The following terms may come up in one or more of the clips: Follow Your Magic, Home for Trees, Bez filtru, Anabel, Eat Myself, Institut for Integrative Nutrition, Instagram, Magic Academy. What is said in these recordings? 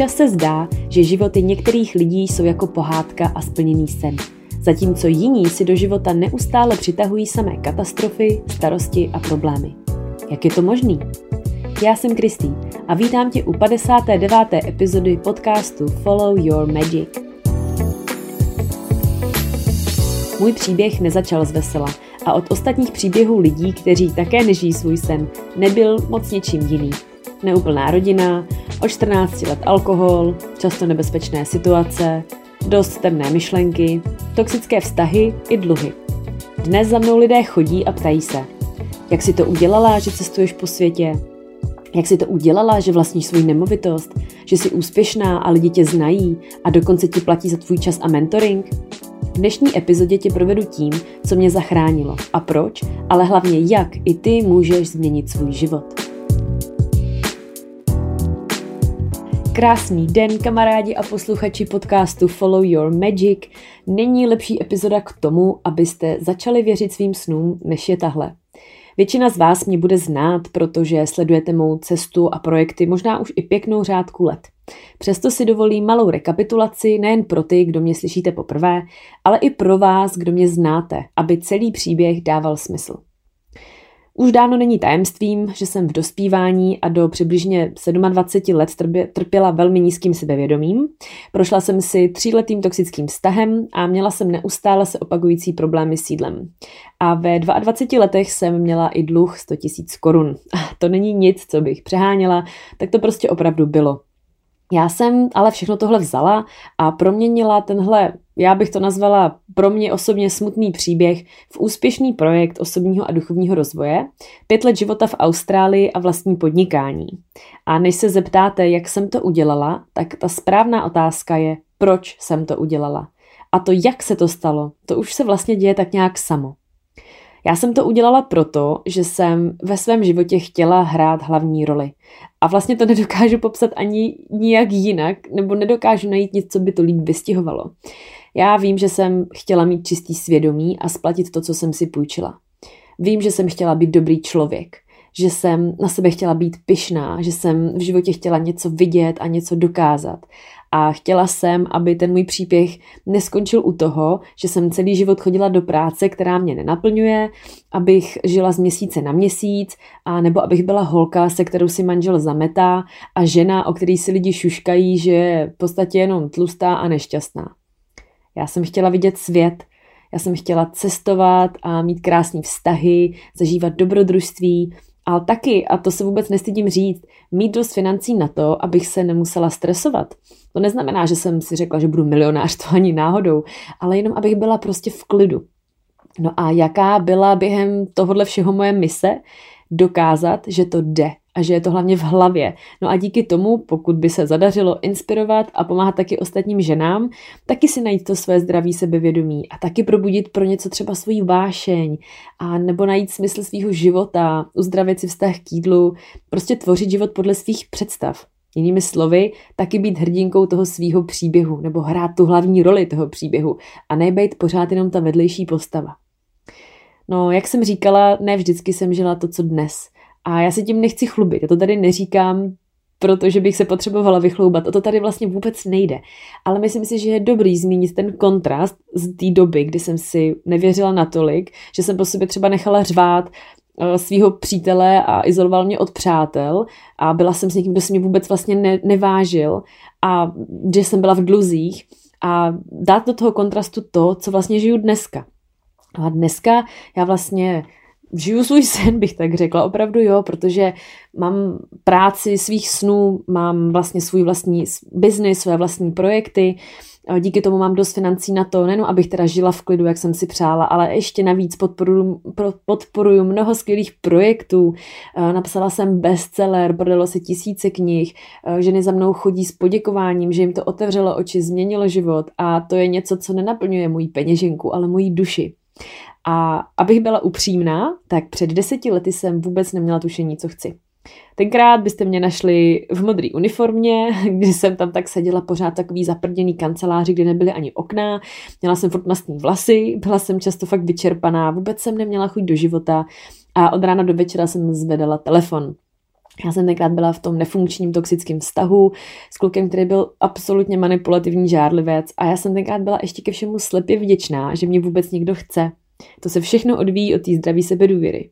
Občas se zdá, že životy některých lidí jsou jako pohádka a splněný sen. Zatímco jiní si do života neustále přitahují samé katastrofy, starosti a problémy. Jak je to možný? Já jsem Kristý a vítám tě u 59. epizody podcastu Follow Your Magic. Můj příběh nezačal zvesela a od ostatních příběhů lidí, kteří také nežijí svůj sen, nebyl moc ničím jiný. Neúplná rodina, od 14 let alkohol, často nebezpečné situace, dost temné myšlenky, toxické vztahy i dluhy. Dnes za mnou lidé chodí a ptají se, jak si to udělala, že cestuješ po světě, jak si to udělala, že vlastníš svou nemovitost, že jsi úspěšná a lidi tě znají a dokonce ti platí za tvůj čas a mentoring. V dnešní epizodě tě provedu tím, co mě zachránilo a proč, ale hlavně jak i ty můžeš změnit svůj život. Krásný den, kamarádi a posluchači podcastu Follow Your Magic. Není lepší epizoda k tomu, abyste začali věřit svým snům, než je tahle. Většina z vás mě bude znát, protože sledujete mou cestu a projekty možná už i pěknou řádku let. Přesto si dovolím malou rekapitulaci nejen pro ty, kdo mě slyšíte poprvé, ale i pro vás, kdo mě znáte, aby celý příběh dával smysl. Už dávno není tajemstvím, že jsem v dospívání a do přibližně 27 let trpěla velmi nízkým sebevědomím. Prošla jsem si 3letým toxickým vztahem a měla jsem neustále se opakující problémy s jídlem. A ve 22 letech jsem měla i dluh 100 000 korun. To není nic, co bych přeháněla, tak to prostě opravdu bylo. Já jsem ale všechno tohle vzala a proměnila tenhle, já bych to nazvala pro mě osobně smutný příběh v úspěšný projekt osobního a duchovního rozvoje, 5 let života v Austrálii a vlastní podnikání. A než se zeptáte, jak jsem to udělala, tak ta správná otázka je, proč jsem to udělala. A to, jak se to stalo, to už se vlastně děje tak nějak samo. Já jsem to udělala proto, že jsem ve svém životě chtěla hrát hlavní roli. A vlastně to nedokážu popsat ani nijak jinak, nebo nedokážu najít nic, co by to líp vystihovalo. Já vím, že jsem chtěla mít čistý svědomí a splatit to, co jsem si půjčila. Vím, že jsem chtěla být dobrý člověk, že jsem na sebe chtěla být pyšná, že jsem v životě chtěla něco vidět a něco dokázat. A chtěla jsem, aby ten můj příběh neskončil u toho, že jsem celý život chodila do práce, která mě nenaplňuje, abych žila z měsíce na měsíc, a nebo abych byla holka, se kterou si manžel zametá, a žena, o který si lidi šuškají, že je v podstatě jenom tlustá a nešťastná. Já jsem chtěla vidět svět, já jsem chtěla cestovat a mít krásné vztahy, zažívat dobrodružství, ale taky, a to se vůbec nestydím říct, mít dost financí na to, abych se nemusela stresovat. To neznamená, že jsem si řekla, že budu milionář, to ani náhodou, ale jenom abych byla prostě v klidu. No a jaká byla během tohohle všeho moje mise? Dokázat, že to jde a že je to hlavně v hlavě. No a díky tomu, pokud by se zadařilo inspirovat a pomáhat taky ostatním ženám, taky si najít to své zdraví sebevědomí a taky probudit pro něco třeba svoji vášeň a nebo najít smysl svýho života, uzdravit si vztah k jídlu, prostě tvořit život podle svých představ. Jinými slovy, taky být hrdinkou toho svýho příběhu nebo hrát tu hlavní roli toho příběhu a nebejt pořád jenom ta vedlejší postava. No, jak jsem říkala, ne vždycky jsem žila to, co dnes. A já se tím nechci chlubit, já to tady neříkám, protože bych se potřebovala vychloubat. O to tady vlastně vůbec nejde. Ale myslím si, že je dobrý zmínit ten kontrast z té doby, kdy jsem si nevěřila natolik, že jsem po sobě třeba nechala řvát svýho přítele a izoloval mě od přátel a byla jsem s někým, kdo se mě vůbec vlastně nevážil a že jsem byla v dluzích a dát do toho kontrastu to, co vlastně žiju dneska. A dneska já vlastně žiju svůj sen, bych tak řekla, opravdu jo, protože mám práci svých snů, mám vlastně svůj vlastní biznis, své vlastní projekty, díky tomu mám dost financí na to, nejenom abych teda žila v klidu, jak jsem si přála, ale ještě navíc podporuju mnoho skvělých projektů, napsala jsem bestseller, prodalo se tisíce knih, ženy za mnou chodí s poděkováním, že jim to otevřelo oči, změnilo život a to je něco, co nenaplňuje moji peněženku, ale moji duši. A abych byla upřímná, tak před 10 lety jsem vůbec neměla tušení, co chci. Tenkrát byste mě našli v modré uniformě, kdy jsem tam tak seděla pořád takový zaprděný kanceláři, kde nebyly ani okna, měla jsem furt mastný vlasy, byla jsem často fakt vyčerpaná, vůbec jsem neměla chuť do života a od rána do večera jsem zvedala telefon. Já jsem tenkrát byla v tom nefunkčním toxickém vztahu s klukem, který byl absolutně manipulativní žárlivec, a já jsem tenkrát byla ještě ke všemu slepě vděčná, že mě vůbec někdo chce. To se všechno odvíjí od té zdraví sebedůvěry.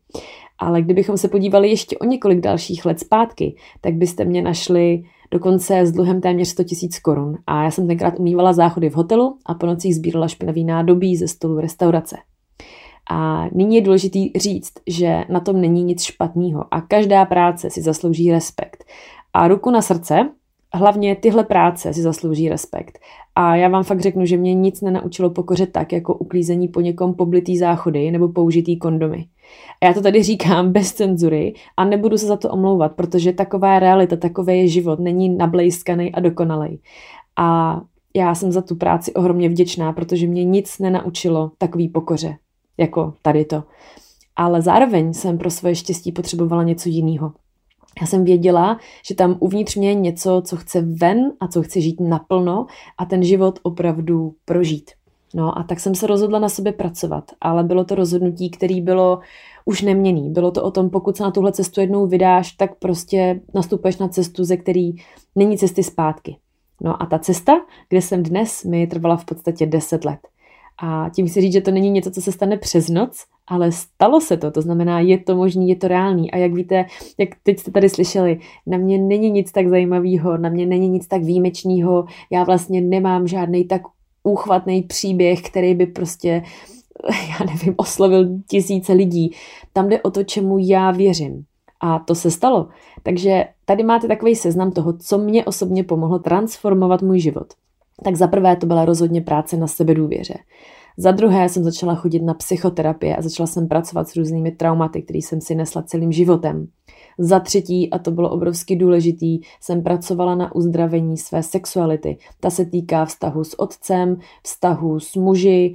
Ale kdybychom se podívali ještě o několik dalších let zpátky, tak byste mě našli dokonce s dluhem téměř 100 000 korun. A já jsem tenkrát umývala záchody v hotelu a po nocích sbírala špinavý nádobí ze stolu restaurace. A nyní je důležitý říct, že na tom není nic špatného a každá práce si zaslouží respekt. A ruku na srdce, hlavně tyhle práce si zaslouží respekt. A já vám fakt řeknu, že mě nic nenaučilo pokoře tak, jako uklízení po někom poblitý záchody nebo použitý kondomy. A já to tady říkám bez cenzury a nebudu se za to omlouvat, protože taková realita, takový je život, není nablejskanej a dokonalej. A já jsem za tu práci ohromně vděčná, protože mě nic nenaučilo takový pokoře, jako tady to. Ale zároveň jsem pro svoje štěstí potřebovala něco jiného. Já jsem věděla, že tam uvnitř mě je něco, co chce ven a co chce žít naplno a ten život opravdu prožít. No a tak jsem se rozhodla na sobě pracovat, ale bylo to rozhodnutí, které bylo už neměnné. Bylo to o tom, pokud se na tuhle cestu jednou vydáš, tak prostě nastupuješ na cestu, ze který není cesty zpátky. No a ta cesta, kde jsem dnes, mi trvala v podstatě 10 let. A tím chci říct, že to není něco, co se stane přes noc, ale stalo se to, to znamená, je to možný, je to reálný. A jak víte, jak teď jste tady slyšeli, na mě není nic tak zajímavého, na mě není nic tak výjimečného, já vlastně nemám žádnej tak úchvatný příběh, který by prostě, já nevím, oslovil tisíce lidí. Tam jde o to, čemu já věřím. A to se stalo. Takže tady máte takový seznam toho, co mě osobně pomohlo transformovat můj život. Tak za prvé to byla rozhodně práce na sebedůvěře. Za druhé jsem začala chodit na psychoterapie a začala jsem pracovat s různými traumaty, které jsem si nesla celým životem. Za třetí, a to bylo obrovsky důležitý, jsem pracovala na uzdravení své sexuality. Ta se týká vztahu s otcem, vztahu s muži.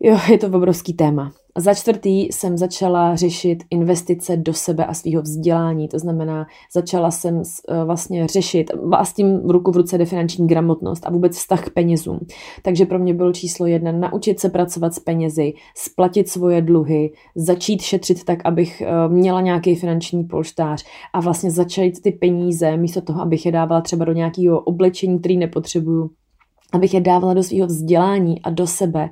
Jo, je to obrovský téma. Za čtvrtý jsem začala řešit investice do sebe a svého vzdělání, to znamená, začala jsem vlastně řešit a s tím ruku v ruce jde finanční gramotnost a vůbec vztah k penězům. Takže pro mě bylo číslo 1 naučit se pracovat s penězi, splatit svoje dluhy, začít šetřit tak, abych měla nějaký finanční polštář a vlastně začít ty peníze místo toho, abych je dávala třeba do nějakého oblečení, který nepotřebuju, abych je dávala do svého vzdělání a do sebe.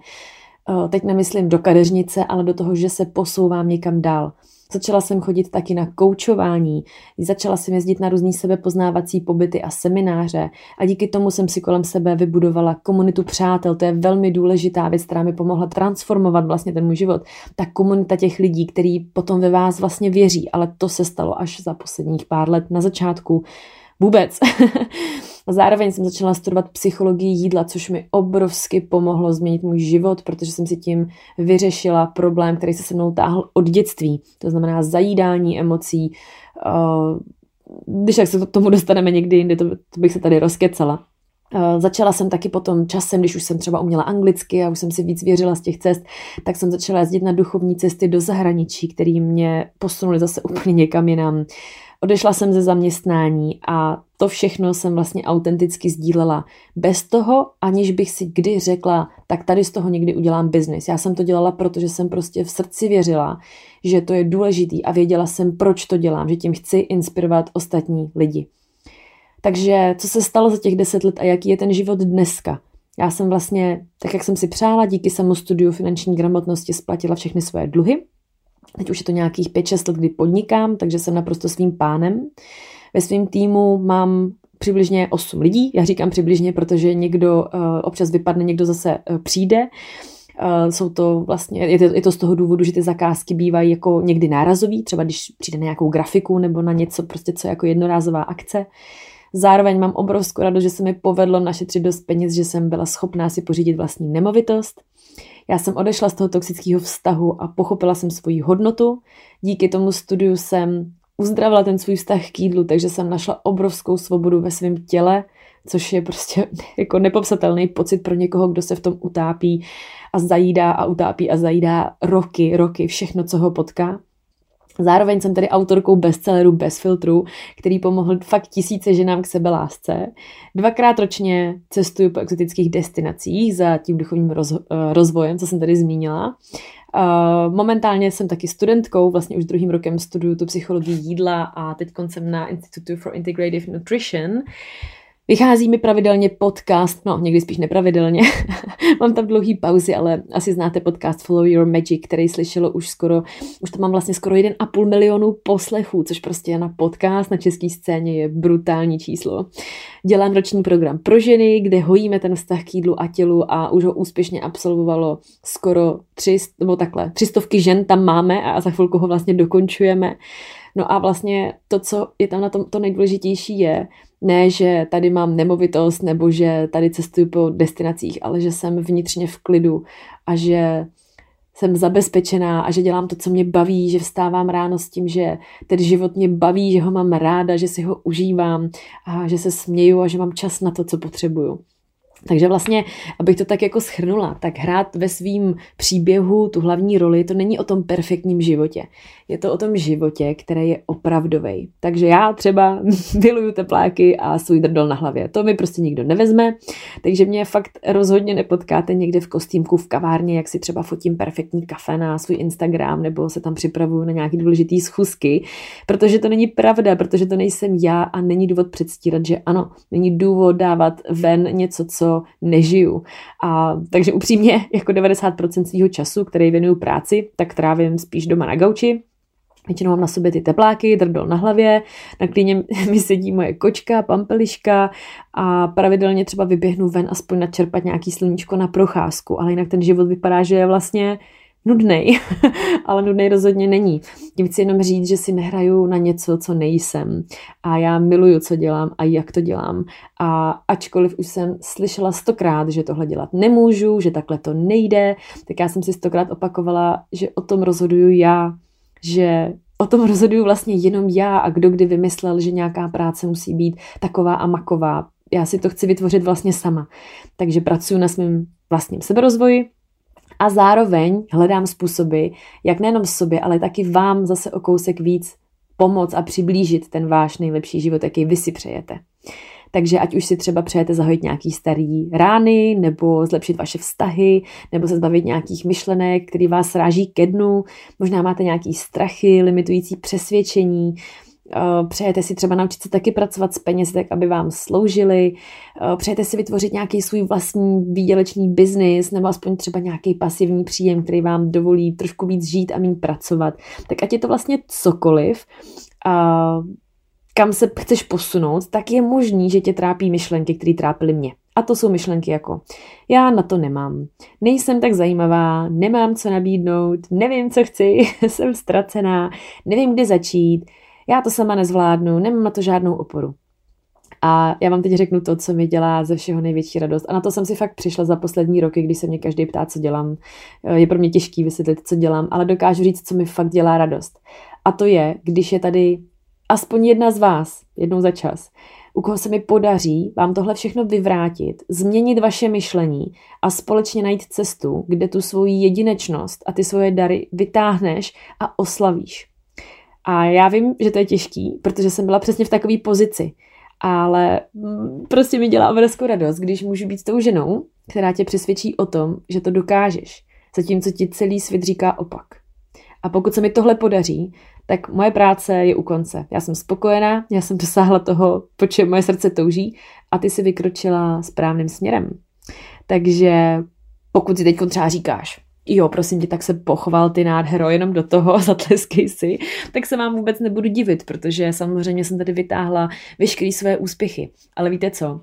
Teď nemyslím do kadeřnice, ale do toho, že se posouvám někam dál. Začala jsem chodit taky na koučování, začala jsem jezdit na různý sebepoznávací pobyty a semináře a díky tomu jsem si kolem sebe vybudovala komunitu přátel. To je velmi důležitá věc, která mi pomohla transformovat vlastně ten můj život. Ta komunita těch lidí, který potom ve vás vlastně věří, ale to se stalo až za posledních pár let, na začátku vůbec. A zároveň jsem začala studovat psychologii jídla, což mi obrovsky pomohlo změnit můj život, protože jsem si tím vyřešila problém, který se se mnou táhl od dětství. To znamená zajídání emocí. Když jak se k tomu dostaneme někdy jindy, to bych se tady rozkecala. Začala jsem taky potom časem, když už jsem třeba uměla anglicky a už jsem si víc věřila z těch cest, tak jsem začala jezdit na duchovní cesty do zahraničí, které mě posunuly zase úplně někam jinam. Odešla jsem ze zaměstnání a to všechno jsem vlastně autenticky sdílela. Bez toho, aniž bych si kdy řekla, tak tady z toho někdy udělám biznis. Já jsem to dělala, protože jsem prostě v srdci věřila, že to je důležitý a věděla jsem, proč to dělám, že tím chci inspirovat ostatní lidi. Takže co se stalo za těch 10 let a jaký je ten život dneska? Já jsem vlastně, tak jak jsem si přála, díky samostudiu finanční gramotnosti splatila všechny svoje dluhy. Teď už je to nějakých 5-6 let, kdy podnikám, takže jsem naprosto svým pánem. Ve svém týmu mám přibližně 8 lidí. Já říkám přibližně, protože někdo občas vypadne, někdo zase přijde. Jsou to vlastně, je to z toho důvodu, že ty zakázky bývají jako někdy nárazový, třeba když přijde na nějakou grafiku nebo na něco, prostě co je jako jednorázová akce. Zároveň mám obrovskou radost, že se mi povedlo našetřit dost peněz, že jsem byla schopná si pořídit vlastní nemovitost. Já jsem odešla z toho toxického vztahu a pochopila jsem svoji hodnotu. Díky tomu studiu jsem uzdravila ten svůj vztah k jídlu, takže jsem našla obrovskou svobodu ve svém těle, což je prostě jako nepopsatelný pocit pro někoho, kdo se v tom utápí a zajídá roky, všechno, co ho potká. Zároveň jsem tady autorkou bestselleru Bez filtru, který pomohl fakt tisíce ženám k sebelásce. 2krát ročně cestuju po exotických destinacích za tím duchovním rozvojem, co jsem tady zmínila. Momentálně jsem taky studentkou, vlastně už druhým rokem studuju tu psychologii jídla a teď jsem na Institutu for Integrative Nutrition. Vychází mi pravidelně podcast, no někdy spíš nepravidelně, mám tam dlouhý pauzy, ale asi znáte podcast Follow Your Magic, který slyšelo už tam mám vlastně skoro 1,5 milionu poslechů, což prostě na podcast na české scéně je brutální číslo. Dělám roční program pro ženy, kde hojíme ten vztah k jídlu a tělu a už ho úspěšně absolvovalo skoro 300 žen tam máme a za chvilku ho vlastně dokončujeme. No a vlastně to, co je tam na tom to nejdůležitější je, ne, že tady mám nemovitost nebo že tady cestuju po destinacích, ale že jsem vnitřně v klidu a že jsem zabezpečená a že dělám to, co mě baví, že vstávám ráno s tím, že ten život mě baví, že ho mám ráda, že si ho užívám a že se směju a že mám čas na to, co potřebuju. Takže vlastně, abych to tak jako shrnula, tak hrát ve svým příběhu tu hlavní roli, to není o tom perfektním životě. Je to o tom životě, který je opravdovej. Takže já třeba miluju tepláky a svůj drdol na hlavě. To mi prostě nikdo nevezme, takže mě fakt rozhodně nepotkáte někde v kostýmku v kavárně, jak si třeba fotím perfektní kafe na svůj Instagram nebo se tam připravuju na nějaký důležitý schůzky, protože to není pravda, protože to nejsem já a není důvod předstírat, že ano, není důvod dávat ven něco, co nežiju. A takže upřímně jako 90% svýho času, který věnuju práci, tak trávím spíš doma na gauči. Většinou mám na sobě ty tepláky, drdol na hlavě, na klíně mi sedí moje kočka, pampeliška a pravidelně třeba vyběhnu ven aspoň načerpat nějaký sluníčko na procházku, ale jinak ten život vypadá, že je vlastně nudnej, ale nudnej rozhodně není. Tím chci jenom říct, že si nehraju na něco, co nejsem. A já miluju, co dělám a jak to dělám. A ačkoliv už jsem slyšela 100krát, že tohle dělat nemůžu, že takhle to nejde, tak já jsem si 100krát opakovala, že o tom rozhoduju já, že o tom rozhoduju vlastně jenom já a kdo kdy vymyslel, že nějaká práce musí být taková a maková. Já si to chci vytvořit vlastně sama. Takže pracuji na svém vlastním seberozvoji, a zároveň hledám způsoby, jak nejenom sobě, ale taky vám zase o kousek víc pomoct a přiblížit ten váš nejlepší život, jaký vy si přejete. Takže ať už si třeba přejete zahojit nějaký starý rány, nebo zlepšit vaše vztahy, nebo se zbavit nějakých myšlenek, které vás sráží ke dnu, možná máte nějaký strachy, limitující přesvědčení, přejete si třeba naučit se taky pracovat s penězi, tak aby vám sloužily, přejete si vytvořit nějaký svůj vlastní výdělečný biznis nebo aspoň třeba nějaký pasivní příjem, který vám dovolí trošku víc žít a méně pracovat. Tak ať je to vlastně cokoliv, kam se chceš posunout, tak je možný, že tě trápí myšlenky, které trápily mě. A to jsou myšlenky jako já na to nemám, nejsem tak zajímavá, nemám co nabídnout, nevím, co chci, jsem ztracená, nevím, kde začít, já to sama nezvládnu, nemám na to žádnou oporu. A já vám teď řeknu to, co mi dělá ze všeho největší radost. A na to jsem si fakt přišla za poslední roky, když se mě každý ptá, co dělám. Je pro mě těžký vysvětlit, co dělám, ale dokážu říct, co mi fakt dělá radost. A to je, když je tady aspoň jedna z vás, jednou za čas, u koho se mi podaří vám tohle všechno vyvrátit, změnit vaše myšlení a společně najít cestu, kde tu svou jedinečnost a ty svoje dary vytáhneš a oslavíš. A já vím, že to je těžký, protože jsem byla přesně v takové pozici, ale prostě mi dělá obrovskou radost, když můžu být tou ženou, která tě přesvědčí o tom, že to dokážeš, zatímco ti celý svět říká opak. A pokud se mi tohle podaří, tak moje práce je u konce. Já jsem spokojená, já jsem dosáhla toho, po čem moje srdce touží a ty si vykročila správným směrem. Takže pokud si teď třeba říkáš, jo, prosím tě, tak se pochval ty nádhero, jenom do toho, zatleskej si, tak se vám vůbec nebudu divit, protože samozřejmě jsem tady vytáhla veškeré své úspěchy. Ale víte co?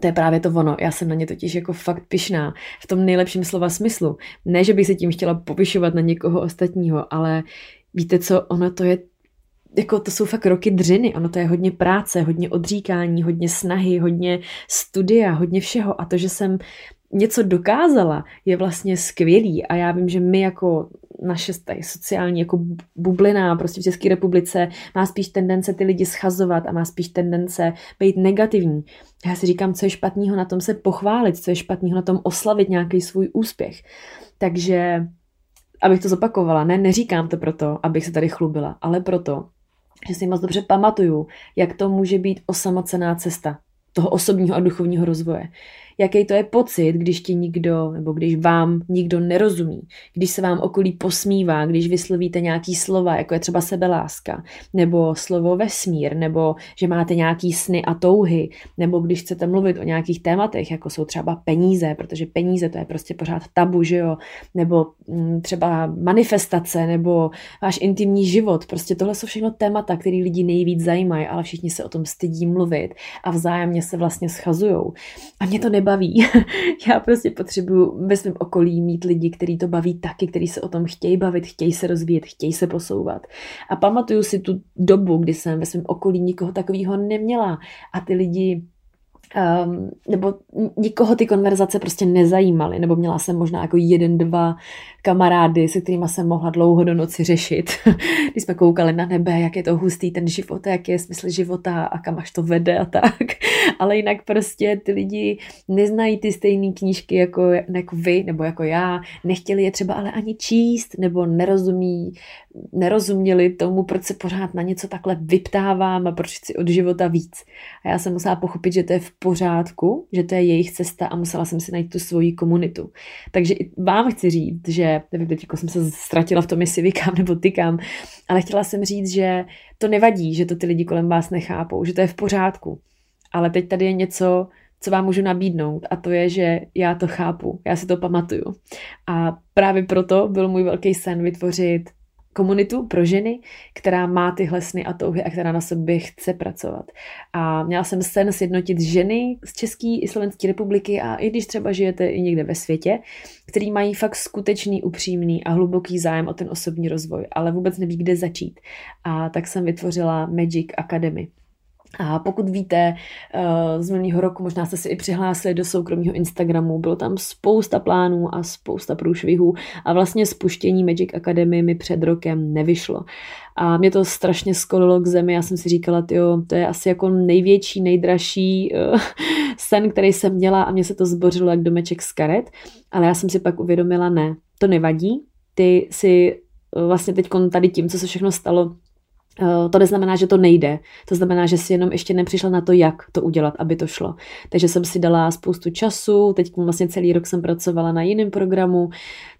To je právě to ono. Já jsem na ně totiž jako fakt pyšná. V tom nejlepším slova smyslu. Ne, že bych se tím chtěla povyšovat na někoho ostatního, ale víte co? Ono to je jako to jsou fakt roky dřiny, ono to je hodně práce, hodně odříkání, hodně snahy, hodně studia, hodně všeho a to, že jsem něco dokázala, je vlastně skvělý a já vím, že my jako naše sociální jako bublina prostě v České republice má spíš tendence ty lidi schazovat a má spíš tendence být negativní. Já si říkám, co je špatného na tom se pochválit, co je špatného na tom oslavit nějaký svůj úspěch. Takže abych to zopakovala. Ne, neříkám to proto, abych se tady chlubila, ale proto, že si moc dobře pamatuju, jak to může být osamocená cesta toho osobního a duchovního rozvoje. Jaký to je pocit, když ti nikdo, nebo když vám nikdo nerozumí, když se vám okolí posmívá, když vyslovíte nějaký slova, jako je třeba sebeláska, nebo slovo vesmír, nebo že máte nějaký sny a touhy, nebo když chcete mluvit o nějakých tématech, jako jsou třeba peníze, protože peníze to je prostě pořád tabu, že jo, nebo třeba manifestace, nebo váš intimní život, prostě tohle jsou všechno témata, které lidi nejvíc zajímají, ale všichni se o tom stydí mluvit a vzájemně se vlastně schazujou. A mě to nebaví. Já prostě potřebuju ve svém okolí mít lidi, kteří to baví taky, kteří se o tom chtějí bavit, chtějí se rozvíjet, chtějí se posouvat. A pamatuju si tu dobu, kdy jsem ve svém okolí nikoho takového neměla a ty lidi nebo nikoho ty konverzace prostě nezajímaly, nebo měla jsem možná jako 1, 2 kamarády, se kterýma jsem mohla dlouho do noci řešit. Když jsme koukali na nebe, jak je to hustý ten život, jak je smysl života a kam až to vede a tak. Ale jinak prostě ty lidi neznají ty stejné knížky jako vy, nebo jako já. Nechtěli je třeba ale ani číst, nebo nerozuměli tomu, proč se pořád na něco takhle vyptávám a proč chci od života víc. A já jsem musela pochopit, že to je v pořádku, že to je jejich cesta a musela jsem si najít tu svoji komunitu. Takže vám chci říct, že nevím, teď jsem se ztratila v tom, jestli vykám nebo tykám, ale chtěla jsem říct, že to nevadí, že to ty lidi kolem vás nechápou, že to je v pořádku. Ale teď tady je něco, co vám můžu nabídnout a to je, že já to chápu, já si to pamatuju. A právě proto byl můj velký sen vytvořit komunitu pro ženy, která má tyhle sny a touhy a která na sobě chce pracovat. A měla jsem sen sjednotit ženy z České i Slovenské republiky a i když třeba žijete i někde ve světě, který mají fakt skutečný, upřímný a hluboký zájem o ten osobní rozvoj, ale vůbec neví, kde začít. A tak jsem vytvořila Magic Academy. A pokud víte, z minulého roku možná jste si i přihlásili do soukromého Instagramu, bylo tam spousta plánů a spousta průšvihů a vlastně spuštění Magic Academy mi před rokem nevyšlo. A mě to strašně skolilo k zemi, já jsem si říkala, tyjo, to je asi jako největší, nejdražší sen, který jsem měla a mě se to zbořilo jak domeček z karet, ale já jsem si pak uvědomila, ne, to nevadí, ty si vlastně teď tady tím, co se všechno stalo, to neznamená, že to nejde. To znamená, že si jenom ještě nepřišla na to, jak to udělat, aby to šlo. Takže jsem si dala spoustu času, teď vlastně celý rok jsem pracovala na jiném programu,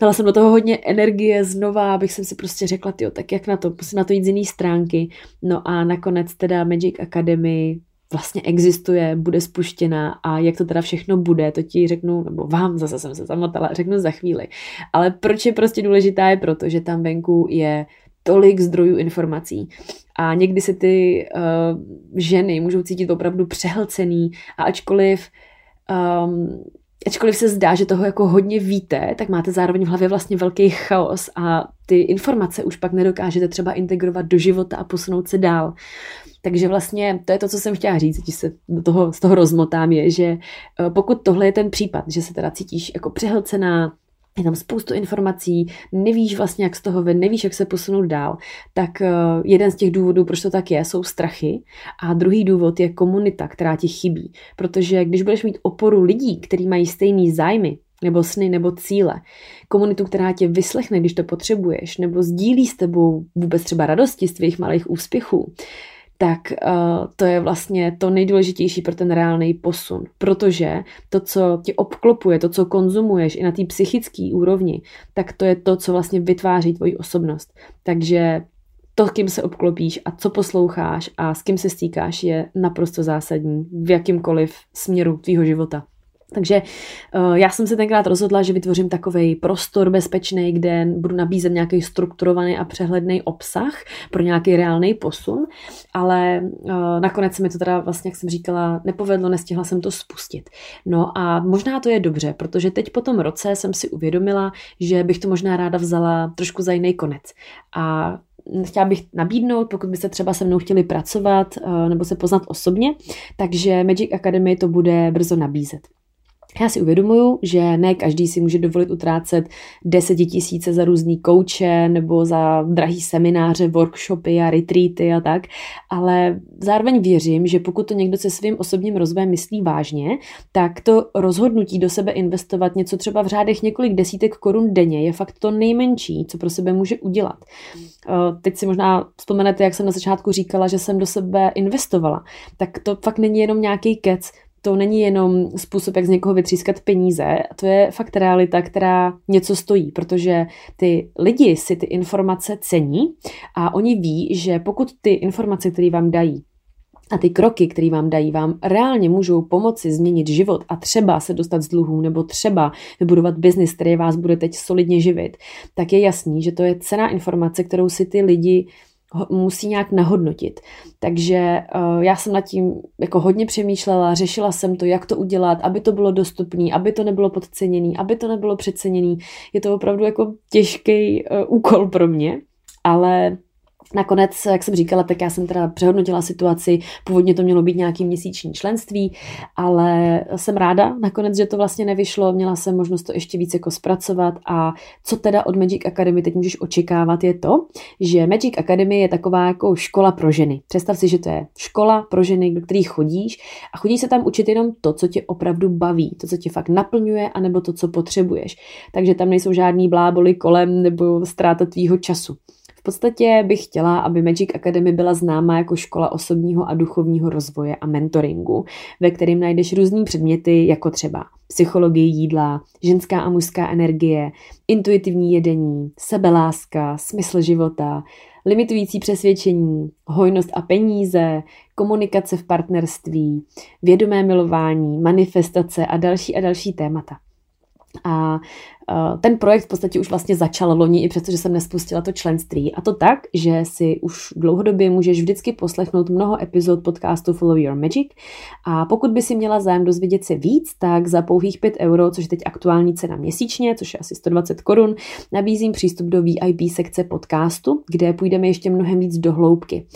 dala jsem do toho hodně energie znova, abych jsem si prostě řekla, tyjo, tak jak na to, musím na to jít z jiný stránky. No a nakonec teda Magic Academy vlastně existuje, bude spuštěná a jak to teda všechno bude, to ti řeknu, nebo vám zase jsem se zamotala, řeknu za chvíli. Ale proč je prostě důležitá je proto, že tam venku je tolik zdrojů informací a někdy se ty ženy můžou cítit opravdu přehlcený a ačkoliv se zdá, že toho jako hodně víte, tak máte zároveň v hlavě vlastně velký chaos a ty informace už pak nedokážete třeba integrovat do života a posunout se dál. Takže vlastně to je to, co jsem chtěla říct, když se z toho rozmotám, je, že pokud tohle je ten případ, že se teda cítíš jako přehlcená, je tam spoustu informací, nevíš vlastně, jak z toho ven, nevíš, jak se posunout dál, tak jeden z těch důvodů, proč to tak je, jsou strachy a druhý důvod je komunita, která ti chybí, protože když budeš mít oporu lidí, kteří mají stejný zájmy, nebo sny, nebo cíle, komunitu, která tě vyslechne, když to potřebuješ, nebo sdílí s tebou vůbec třeba radosti z tvých malých úspěchů, tak to je vlastně to nejdůležitější pro ten reálný posun. Protože to, co tě obklopuje, to, co konzumuješ i na té psychické úrovni, tak to je to, co vlastně vytváří tvoji osobnost. Takže to, kým se obklopíš a co posloucháš a s kým se stýkáš, je naprosto zásadní v jakýmkoliv směru tvýho života. Takže já jsem se tenkrát rozhodla, že vytvořím takovej prostor bezpečný, kde budu nabízet nějaký strukturovaný a přehledný obsah pro nějaký reálný posun, ale nakonec se mi to teda vlastně, jak jsem říkala, nepovedlo, nestihla jsem to spustit. No a možná to je dobře, protože teď po tom roce jsem si uvědomila, že bych to možná ráda vzala trošku za jiný konec a chtěla bych nabídnout, pokud byste třeba se mnou chtěli pracovat nebo se poznat osobně, takže Magic Academy to bude brzo nabízet. Já si uvědomuju, že ne každý si může dovolit utrácet 10 000 za různý kouče nebo za drahý semináře, workshopy a retreaty a tak, ale zároveň věřím, že pokud to někdo se svým osobním rozvojem myslí vážně, tak to rozhodnutí do sebe investovat něco třeba v řádech několik desítek korun denně je fakt to nejmenší, co pro sebe může udělat. Teď si možná vzpomenete, jak jsem na začátku říkala, že jsem do sebe investovala. Tak to fakt není jenom nějaký kec, to není jenom způsob, jak z někoho vytřískat peníze, to je fakt realita, která něco stojí, protože ty lidi si ty informace cení a oni ví, že pokud ty informace, které vám dají, a ty kroky, které vám dají, vám reálně můžou pomoci změnit život a třeba se dostat z dluhů nebo třeba vybudovat biznis, který vás bude teď solidně živit, tak je jasný, že to je cenná informace, kterou si ty lidi musí nějak nahodnotit. Takže já jsem nad tím jako hodně přemýšlela, řešila jsem to, jak to udělat, aby to bylo dostupné, aby to nebylo podceněné, aby to nebylo přeceněné. Je to opravdu jako těžký úkol pro mě, ale nakonec, jak jsem říkala, tak já jsem teda přehodnotila situaci, původně to mělo být nějaký měsíční členství, ale jsem ráda nakonec, že to vlastně nevyšlo, měla jsem možnost to ještě víc jako zpracovat a co teda od Magic Academy teď můžeš očekávat je to, že Magic Academy je taková jako škola pro ženy. Představ si, že to je škola pro ženy, do kterých chodíš a chodí se tam učit jenom to, co tě opravdu baví, to, co tě fakt naplňuje anebo to, co potřebuješ. Takže tam nejsou žádný bláboli kolem nebo ztráta tvýho času. V podstatě bych chtěla, aby Magic Academy byla známá jako škola osobního a duchovního rozvoje a mentoringu, ve kterém najdeš různý předměty, jako třeba psychologie jídla, ženská a mužská energie, intuitivní jedení, sebeláska, smysl života, limitující přesvědčení, hojnost a peníze, komunikace v partnerství, vědomé milování, manifestace a další témata. A ten projekt v podstatě už vlastně začal loni, i přestože jsem nespustila to členství. A to tak, že si už dlouhodobě můžeš vždycky poslechnout mnoho epizod podcastu Follow Your Magic. A pokud by si měla zájem dozvědět se víc, tak za pouhých 5 €, což je teď aktuální cena měsíčně, což je asi 120 Kč, nabízím přístup do VIP sekce podcastu, kde půjdeme ještě mnohem víc do hloubky.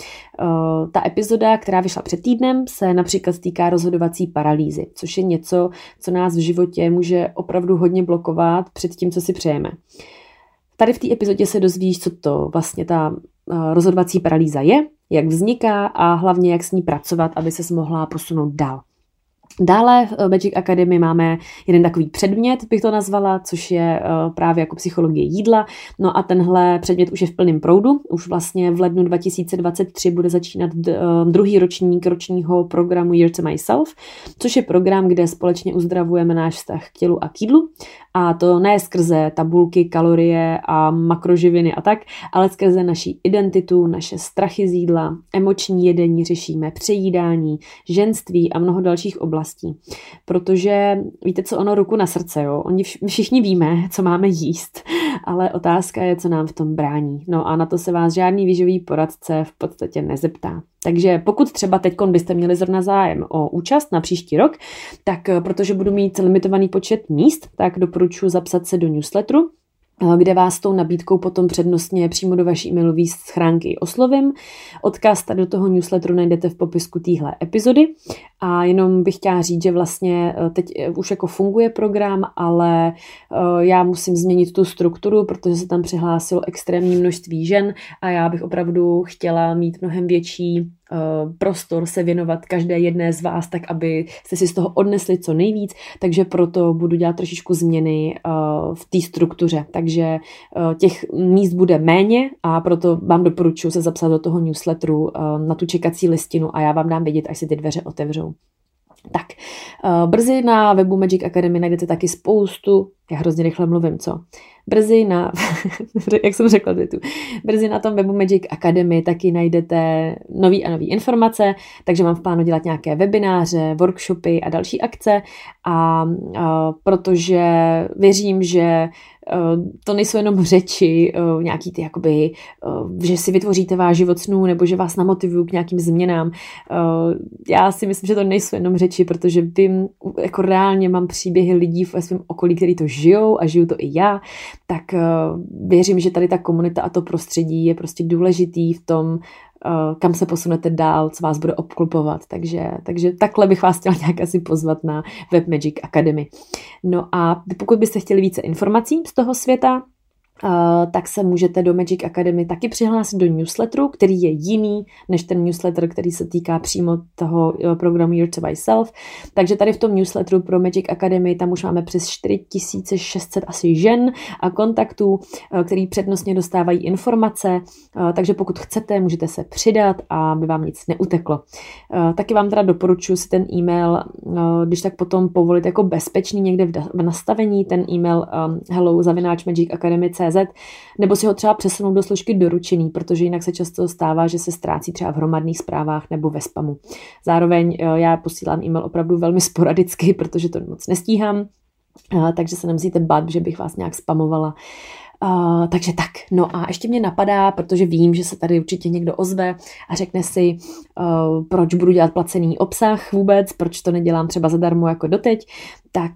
Ta epizoda, která vyšla před týdnem, se například týká rozhodovací paralýzy, což je něco, co nás v životě může opravdu hodně blokovat před tím, co si přejeme. Tady v té epizodě se dozvíš, co to vlastně ta rozhodovací paralýza je, jak vzniká a hlavně jak s ní pracovat, aby ses mohla posunout dál. Dále v Magic Academy máme jeden takový předmět, bych to nazvala, což je právě jako psychologie jídla. No a tenhle předmět už je v plném proudu. Už vlastně v lednu 2023 bude začínat druhý ročník ročního programu Eat Myself, což je program, kde společně uzdravujeme náš vztah k tělu a k jídlu. A to ne skrze tabulky, kalorie a makroživiny a tak, ale skrze naši identitu, naše strachy z jídla, emoční jedení, řešíme přejídání, ženství a mnoho dalších oblastí. Protože víte, co ono, ruku na srdce, jo? Všichni víme, co máme jíst, ale otázka je, co nám v tom brání. No a na to se vás žádný výživový poradce v podstatě nezeptá. Takže pokud třeba teďkon byste měli zrovna zájem o účast na příští rok, tak protože budu mít limitovaný počet míst, tak doporučuji zapsat se do newsletteru, kde vás tou nabídkou potom přednostně přímo do vaší e-mailové schránky oslovím. Odkaz tady do toho newsletteru najdete v popisku téhle epizody. A jenom bych chtěla říct, že vlastně teď už jako funguje program, ale já musím změnit tu strukturu, protože se tam přihlásilo extrémní množství žen a já bych opravdu chtěla mít mnohem větší prostor se věnovat každé jedné z vás, tak aby jste si z toho odnesli co nejvíc, takže proto budu dělat trošičku změny v té struktuře, takže těch míst bude méně a proto vám doporučuji se zapsat do toho newsletteru na tu čekací listinu a já vám dám vědět, až si ty dveře otevřou. Tak, brzy na webu Magic Academy najdete taky spoustu, já hrozně rychle mluvím, co? Brzy na tom webu Magic Academy taky najdete nový a nový informace, takže mám v plánu dělat nějaké webináře, workshopy a další akce a protože věřím, že to nejsou jenom řeči nějaký ty jakoby, že si vytvoříte váš život snů nebo že vás namotivuju k nějakým změnám. Já si myslím, že to nejsou jenom řeči, protože vím, jako reálně mám příběhy lidí ve svém okolí, který to žijou a žiju to i já, tak věřím, že tady ta komunita a to prostředí je prostě důležitý v tom, kam se posunete dál, co vás bude obklopovat. Takže takhle bych vás chtěla nějak asi pozvat na web Magic Academy. No a pokud byste chtěli více informací z toho světa, tak se můžete do Magic Academy taky přihlásit do newsletteru, který je jiný než ten newsletter, který se týká přímo toho programu Eat Myself. Takže tady v tom newsletteru pro Magic Academy tam už máme přes 4600 asi žen a kontaktů, který přednostně dostávají informace, takže pokud chcete, můžete se přidat a aby vám nic neuteklo. Taky vám teda doporučuji si ten e-mail, když tak potom povolit jako bezpečný někde v nastavení, ten e-mail hello@magicacademy.cz, nebo si ho třeba přesunout do složky doručený, protože jinak se často stává, že se ztrácí třeba v hromadných zprávách nebo ve spamu. Zároveň já posílám e-mail opravdu velmi sporadicky, protože to moc nestíhám, takže se nemusíte bát, že bych vás nějak spamovala. Takže tak. No a ještě mě napadá, protože vím, že se tady určitě někdo ozve a řekne si, proč budu dělat placený obsah vůbec, proč to nedělám třeba zadarmo jako doteď, tak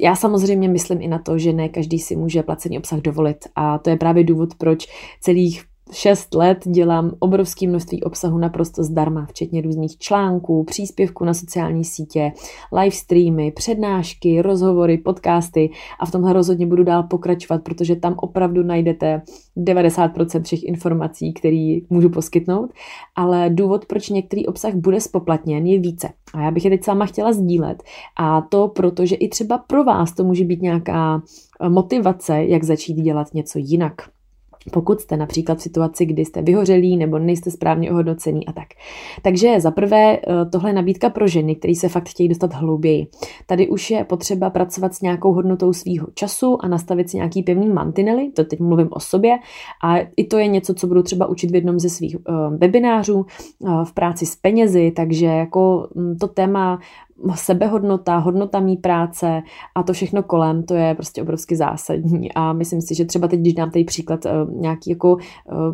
já samozřejmě myslím i na to, že ne každý si může placený obsah dovolit a to je právě důvod, proč celých 6 let dělám obrovské množství obsahu naprosto zdarma, včetně různých článků, příspěvků na sociální sítě, livestreamy, přednášky, rozhovory, podcasty a v tomhle rozhodně budu dál pokračovat, protože tam opravdu najdete 90% všech informací, které můžu poskytnout, ale důvod, proč některý obsah bude spoplatněn, je více. A já bych je teď sama chtěla sdílet a to proto, že i třeba pro vás to může být nějaká motivace, jak začít dělat něco jinak. Pokud jste například v situaci, kdy jste vyhořelí nebo nejste správně ohodnocený a tak. Takže za prvé tohle je nabídka pro ženy, které se fakt chtějí dostat hlouběji. Tady už je potřeba pracovat s nějakou hodnotou svýho času a nastavit si nějaký pevný mantinely, to teď mluvím o sobě, a i to je něco, co budu třeba učit v jednom ze svých webinářů v práci s penězi, takže jako to téma sebehodnota, hodnota mý práce a to všechno kolem, to je prostě obrovsky zásadní a myslím si, že třeba teď, když dám tady příklad nějaký jako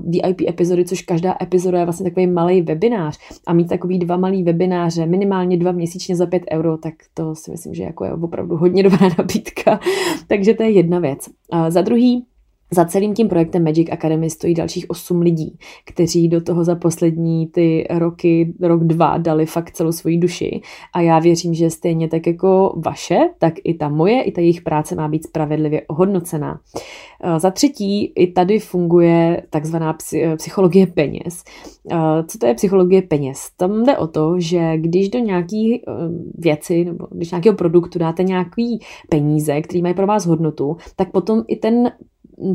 VIP epizody, což každá epizoda je vlastně takový malý webinář a mít takový 2 malý webináře, minimálně 2 měsíčně za 5 euro, tak to si myslím, že jako je opravdu hodně dobrá nabídka, takže to je jedna věc. A za druhý, za celým tím projektem Magic Academy stojí dalších 8 lidí, kteří do toho za poslední ty roky, 1-2 dali fakt celou svoji duši a já věřím, že stejně tak jako vaše, tak i ta moje, i ta jejich práce má být spravedlivě ohodnocená. Za třetí, i tady funguje takzvaná psychologie peněz. Co to je psychologie peněz? Tam jde o to, že když do nějaký věci nebo když nějakého produktu dáte nějaký peníze, který mají pro vás hodnotu, tak potom i ten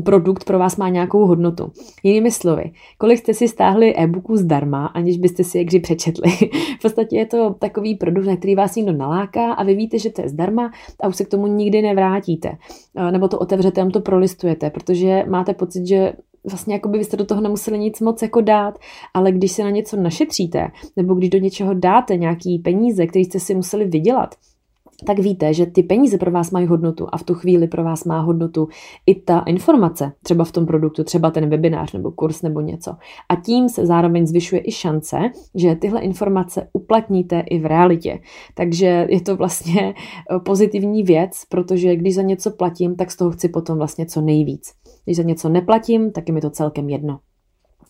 produkt pro vás má nějakou hodnotu. Jinými slovy, kolik jste si stáhli e-booků zdarma, aniž byste si je kdy přečetli. V podstatě je to takový produkt, na který vás někdo naláká a vy víte, že to je zdarma a už se k tomu nikdy nevrátíte. Nebo to otevřete, tam to prolistujete, protože máte pocit, že vlastně jako by byste do toho nemuseli nic moc jako dát, ale když se na něco našetříte, nebo když do něčeho dáte nějaký peníze, který jste si museli vydělat, tak víte, že ty peníze pro vás mají hodnotu a v tu chvíli pro vás má hodnotu i ta informace, třeba v tom produktu, třeba ten webinář nebo kurz nebo něco. A tím se zároveň zvyšuje i šance, že tyhle informace uplatníte i v realitě. Takže je to vlastně pozitivní věc, protože když za něco platím, tak z toho chci potom vlastně co nejvíc. Když za něco neplatím, tak je mi to celkem jedno.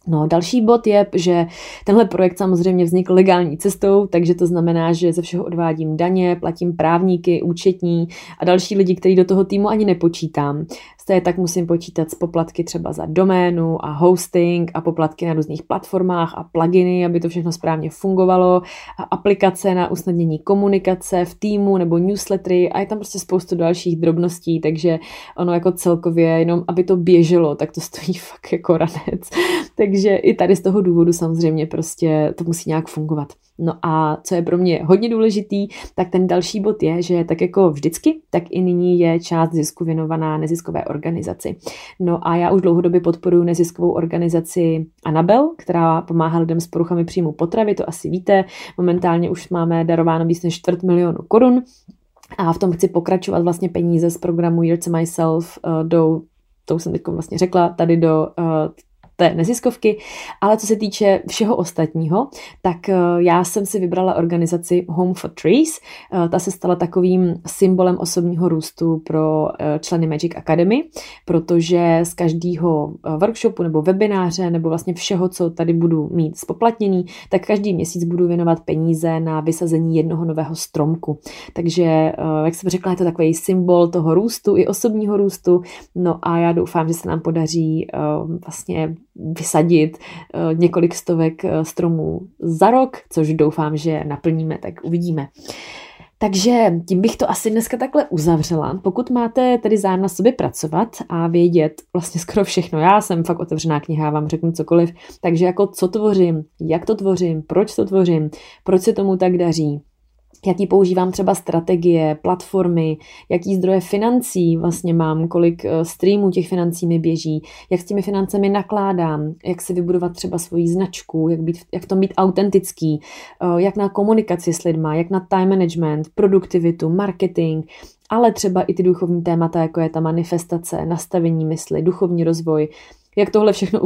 No, další bod je, že tenhle projekt samozřejmě vznikl legální cestou, takže to znamená, že ze všeho odvádím daně, platím právníky, účetní a další lidi, který do toho týmu ani nepočítám. Stejně tak musím počítat z poplatky třeba za doménu a hosting a poplatky na různých platformách a pluginy, aby to všechno správně fungovalo, a aplikace na usnadnění komunikace v týmu nebo newslettery a je tam prostě spoustu dalších drobností, takže ono jako celkově jenom, aby to běželo, tak to stojí fakt jako ranec. Takže i tady z toho důvodu samozřejmě prostě to musí nějak fungovat. No a co je pro mě hodně důležitý, tak ten další bod je, že tak jako vždycky, tak i nyní je část zisku věnovaná neziskové organizaci. No a já už dlouhodobě podporuji neziskovou organizaci Anabel, která pomáhá lidem s poruchami příjmu potravy, to asi víte. Momentálně už máme darováno víc než 250 000 korun a v tom chci pokračovat, vlastně peníze z programu Eat Myself jdou, to už jsem teď vlastně řekla, tady do té neziskovky, ale co se týče všeho ostatního, tak já jsem si vybrala organizaci Home for Trees. Ta se stala takovým symbolem osobního růstu pro členy Magic Academy, protože z každého workshopu nebo webináře nebo vlastně všeho, co tady budu mít spoplatněný, tak každý měsíc budu věnovat peníze na vysazení jednoho nového stromku. Takže, jak jsem řekla, je to takový symbol toho růstu i osobního růstu. No a já doufám, že se nám podaří vlastně vysadit několik stovek stromů za rok, což doufám, že naplníme, tak uvidíme. Takže tím bych to asi dneska takhle uzavřela. Pokud máte tedy zájem na sobě pracovat a vědět vlastně skoro všechno, já jsem fakt otevřená kniha, vám řeknu cokoliv, takže jako co tvořím, jak to tvořím, proč se tomu tak daří, jaký používám třeba strategie, platformy, jaký zdroje financí vlastně mám, kolik streamů těch financí mi běží, jak s těmi financemi nakládám, jak si vybudovat třeba svoji značku, jak v tom být autentický, jak na komunikaci s lidma, jak na time management, produktivitu, marketing, ale třeba i ty duchovní témata, jako je ta manifestace, nastavení mysli, duchovní rozvoj, jak tohle všechno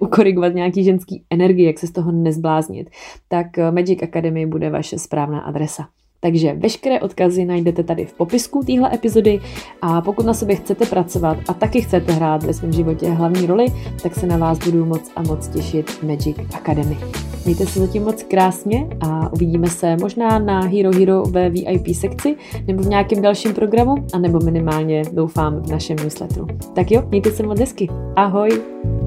ukorigovat nějaký ženský energii, jak se z toho nezbláznit, tak Magic Academy bude vaše správná adresa. Takže veškeré odkazy najdete tady v popisku téhle epizody a pokud na sobě chcete pracovat a taky chcete hrát ve svém životě hlavní roli, tak se na vás budu moc a moc těšit v Magic Academy. Mějte se zatím moc krásně a uvidíme se možná na Hero Hero ve VIP sekci nebo v nějakém dalším programu a nebo minimálně doufám v našem newsletteru. Tak jo, mějte se moc hezky. Ahoj!